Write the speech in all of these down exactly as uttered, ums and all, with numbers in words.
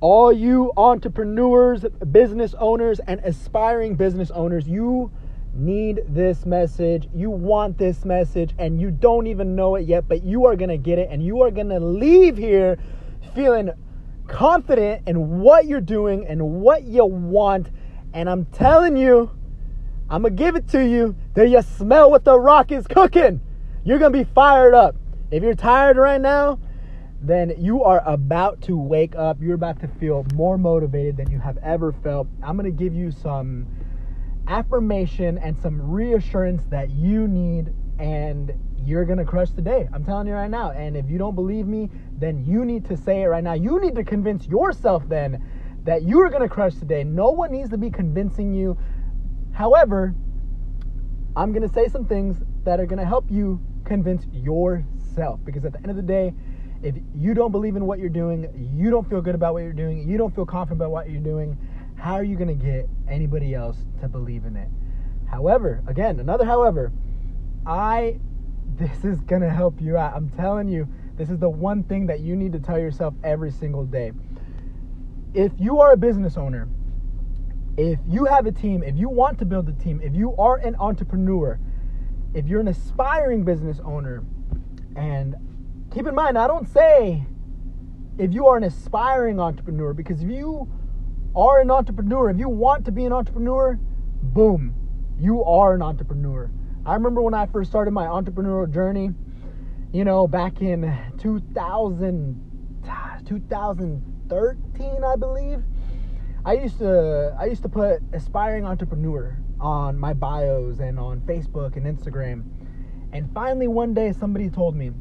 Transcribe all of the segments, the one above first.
All you entrepreneurs, business owners, and aspiring business owners, you need this message. You want this message, and you don't even know it yet, but you are going to get it, and you are going to leave here feeling confident in what you're doing and what you want. And I'm telling you, I'm going to give it to you. Do you smell what the Rock is cooking? You're going to be fired up. If you're tired right now, then you are about to wake up. You're about to feel more motivated than you have ever felt. I'm going to give you some affirmation and some reassurance that you need, and you're going to crush the day. I'm telling you right now. And if you don't believe me, then you need to say it right now. You need to convince yourself then that you are going to crush the day. No one needs to be convincing you. However, I'm going to say some things that are going to help you convince yourself, because at the end of the day, if you don't believe in what you're doing, you don't feel good about what you're doing, you don't feel confident about what you're doing, how are you going to get anybody else to believe in it? However, again, another however, I, this is going to help you out. I'm telling you, this is the one thing that you need to tell yourself every single day. If you are a business owner, if you have a team, if you want to build a team, if you are an entrepreneur, if you're an aspiring business owner, and keep in mind, I don't say if you are an aspiring entrepreneur, because if you are an entrepreneur, if you want to be an entrepreneur, boom, you are an entrepreneur. I remember when I first started my entrepreneurial journey, you know, back in two thousand, twenty thirteen, I believe, I used to, I used to put aspiring entrepreneur on my bios and on Facebook and Instagram. And finally, one day somebody told me,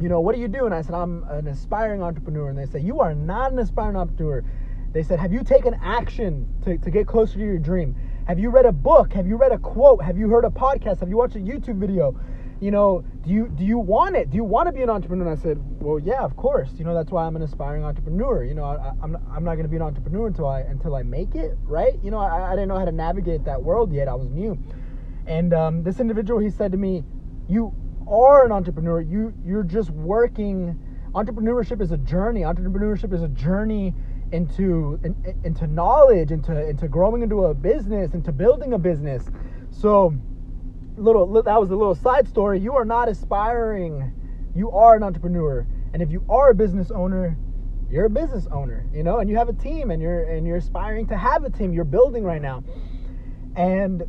you know, what do you do? And I said, I'm an aspiring entrepreneur. And they said, you are not an aspiring entrepreneur. They said, have you taken action to, to get closer to your dream? Have you read a book? Have you read a quote? Have you heard a podcast? Have you watched a YouTube video? You know, do you do you want it? Do you want to be an entrepreneur? And I said, well, yeah, of course. You know, that's why I'm an aspiring entrepreneur. You know, I, I'm, I'm not going to be an entrepreneur until I until I make it, right? You know, I, I didn't know how to navigate that world yet. I was new. And um, this individual, he said to me, you are an entrepreneur. You you're just working. Entrepreneurship is a journey. Entrepreneurship is a journey into in, into knowledge, into into growing into a business, into building a business. So, little that was a little side story. You are not aspiring. You are an entrepreneur. And if you are a business owner, you're a business owner. You know, and you have a team, and you're and you're aspiring to have a team. You're building right now, and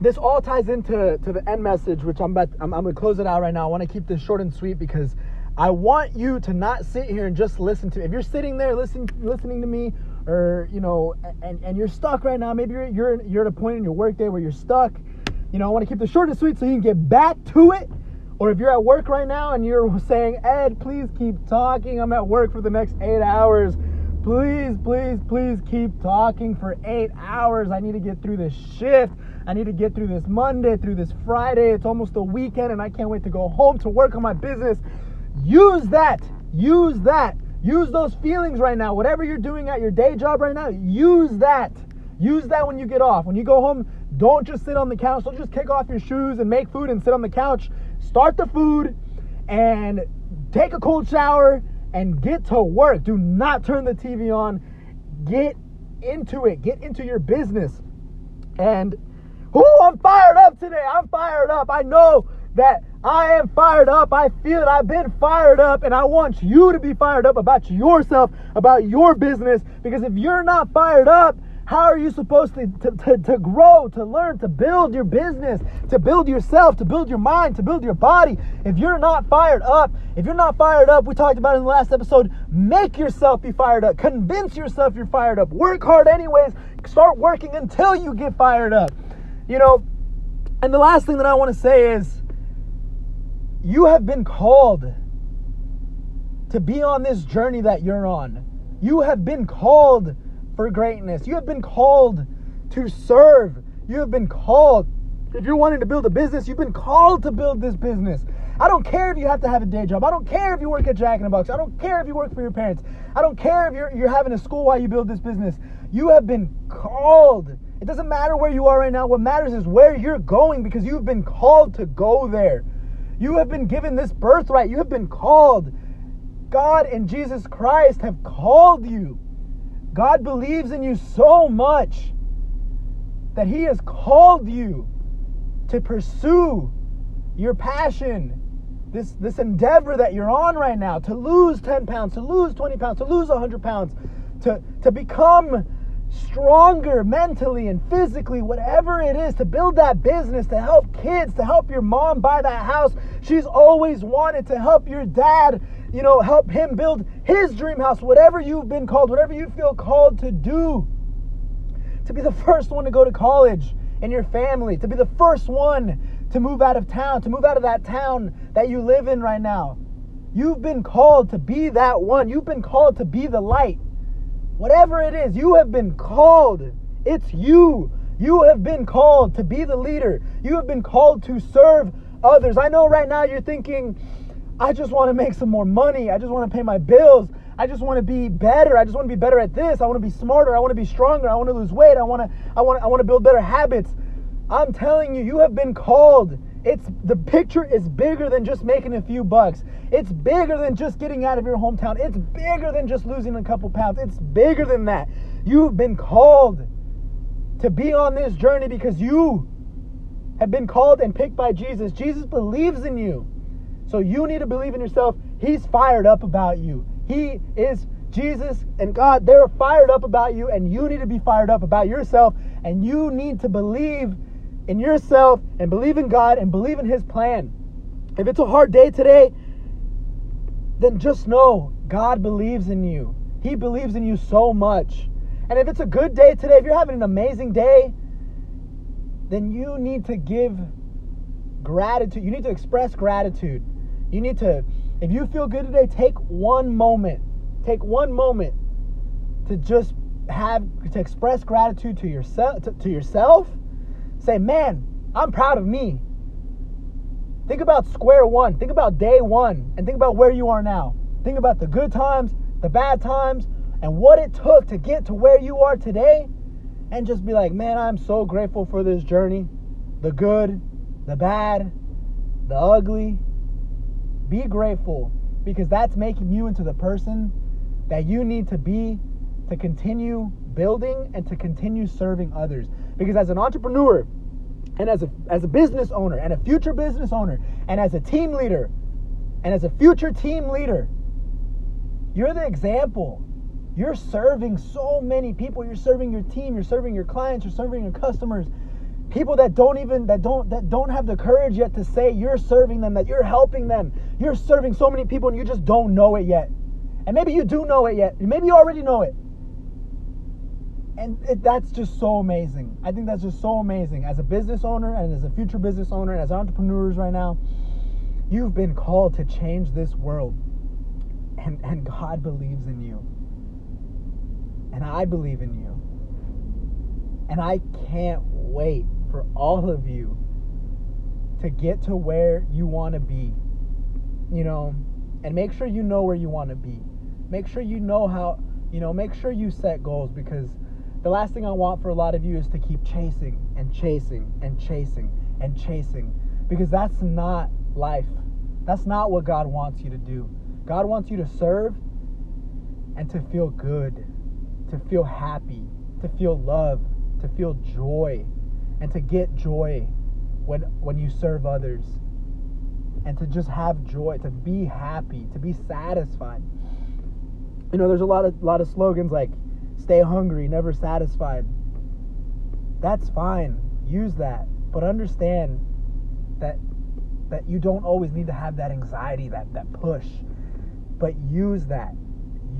this all ties into to the end message, which I'm about to, I'm, I'm going to close it out right now. I want to keep this short and sweet because I want you to not sit here and just listen to. If you're sitting there listening listening to me, or you know, and, and you're stuck right now, maybe you're you're you're at a point in your workday where you're stuck. You know, I want to keep this short and sweet so you can get back to it. Or if you're at work right now and you're saying, Ed, please keep talking. I'm at work for the next eight hours. Please, please, please keep talking for eight hours. I need to get through this shift. I need to get through this Monday, through this Friday. It's almost the weekend, and I can't wait to go home to work on my business. Use that. Use that. Use those feelings right now. Whatever you're doing at your day job right now, use that. Use that when you get off. When you go home, don't just sit on the couch. Don't just kick off your shoes and make food and sit on the couch. Start the food and take a cold shower and get to work. Do not turn the T V on. Get into it. Get into your business. And ooh, I'm fired up today. I'm fired up. I know that I am fired up. I feel it. I've been fired up, and I want you to be fired up about yourself, about your business, because if you're not fired up, how are you supposed to, to, to, to grow, to learn, to build your business, to build yourself, to build your mind, to build your body? If you're not fired up, if you're not fired up, we talked about in the last episode, make yourself be fired up. Convince yourself you're fired up. Work hard anyways. Start working until you get fired up. You know, and the last thing that I want to say is you have been called to be on this journey that you're on. You have been called for greatness. You have been called to serve. You have been called. If you're wanting to build a business, you've been called to build this business. I don't care if you have to have a day job. I don't care if you work at Jack in the Box. I don't care if you work for your parents. I don't care if you're, you're having a school while you build this business. You have been called. It doesn't matter where you are right now. What matters is where you're going, because you've been called to go there. You have been given this birthright. You have been called. God and Jesus Christ have called you. God believes in you so much that He has called you to pursue your passion, this, this endeavor that you're on right now, to lose ten pounds, to lose twenty pounds, to lose one hundred pounds, to, to become stronger mentally and physically, whatever it is, to build that business, to help kids, to help your mom buy that house she's always wanted, to help your dad, you know, help him build his dream house, whatever you've been called, whatever you feel called to do, to be the first one to go to college in your family, to be the first one to move out of town, to move out of that town that you live in right now. You've been called to be that one. You've been called to be the light. Whatever it is, you have been called. It's you. You have been called to be the leader. You have been called to serve others. I know right now you're thinking, I just want to make some more money. I just want to pay my bills. I just want to be better. I just want to be better at this. I want to be smarter. I want to be stronger. I want to lose weight. I want to, I want to, I want to build better habits. I'm telling you, you have been called. It's, the picture is bigger than just making a few bucks. It's bigger than just getting out of your hometown. It's bigger than just losing a couple pounds. It's bigger than that. You've been called to be on this journey because you have been called and picked by Jesus. Jesus believes in you. So you need to believe in yourself. He's fired up about you. He is Jesus and God. They're fired up about you, and you need to be fired up about yourself, and you need to believe in yourself and believe in God and believe in His plan. If it's a hard day today, then just know God believes in you. He believes in you so much. And if it's a good day today, if you're having an amazing day, then you need to give gratitude. You need to express gratitude. You need to, if you feel good today, take one moment, take one moment to just have, to express gratitude to yourself, to, to yourself. Say, man, I'm proud of me. Think about square one. Think about day one and think about where you are now. Think about the good times, the bad times, and what it took to get to where you are today, and just be like, man, I'm so grateful for this journey. The good, the bad, the ugly. Be grateful, because that's making you into the person that you need to be to continue building and to continue serving others. Because as an entrepreneur, and as a as a business owner, and a future business owner, and as a team leader, and as a future team leader, you're the example. You're serving so many people. You're serving your team. You're serving your clients. You're serving your customers. People that don't even that don't that don't have the courage yet to say you're serving them, that you're helping them. You're serving so many people, and you just don't know it yet. And maybe you do know it yet. Maybe you already know it. And it, that's just so amazing. I think that's just so amazing. As a business owner and as a future business owner and as entrepreneurs right now, you've been called to change this world. And, and God believes in you. And I believe in you. And I can't wait for all of you to get to where you want to be. You know, and make sure you know where you want to be. Make sure you know how, you know, make sure you set goals, because the last thing I want for a lot of you is to keep chasing and chasing and chasing and chasing, because that's not life. That's not what God wants you to do. God wants you to serve and to feel good, to feel happy, to feel love, to feel joy, and to get joy when, when you serve others, and to just have joy, to be happy, to be satisfied. You know, there's a lot of, lot of slogans like, stay hungry, never satisfied. That's fine. Use that. But understand that that you don't always need to have that anxiety, that, that push. But use that.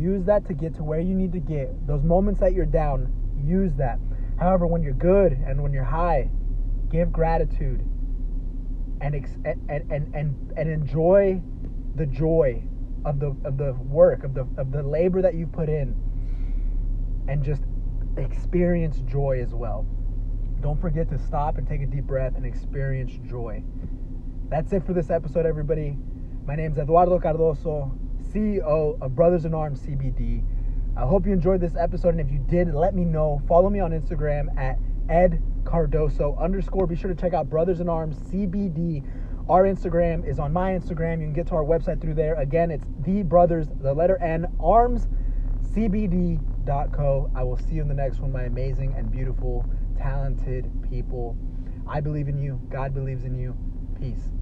Use that to get to where you need to get. Those moments that you're down, use that. However, when you're good and when you're high, give gratitude and ex- and, and, and, and enjoy the joy of the of the work, of the of the labor that you put in. And just experience joy as well. Don't forget to stop and take a deep breath and experience joy. That's it for this episode, everybody. My name is Eduardo Cardoso, C E O of Brothers in Arms C B D. I hope you enjoyed this episode, and if you did, let me know. Follow me on Instagram at edcardoso underscore. Be sure to check out Brothers in Arms C B D Our Instagram is on my Instagram. You can get to our website through there. Again, it's the brothers, the letter N, arms, C B D dot co. I will see you in the next one, my amazing and beautiful, talented people. I believe in you. God believes in you. Peace.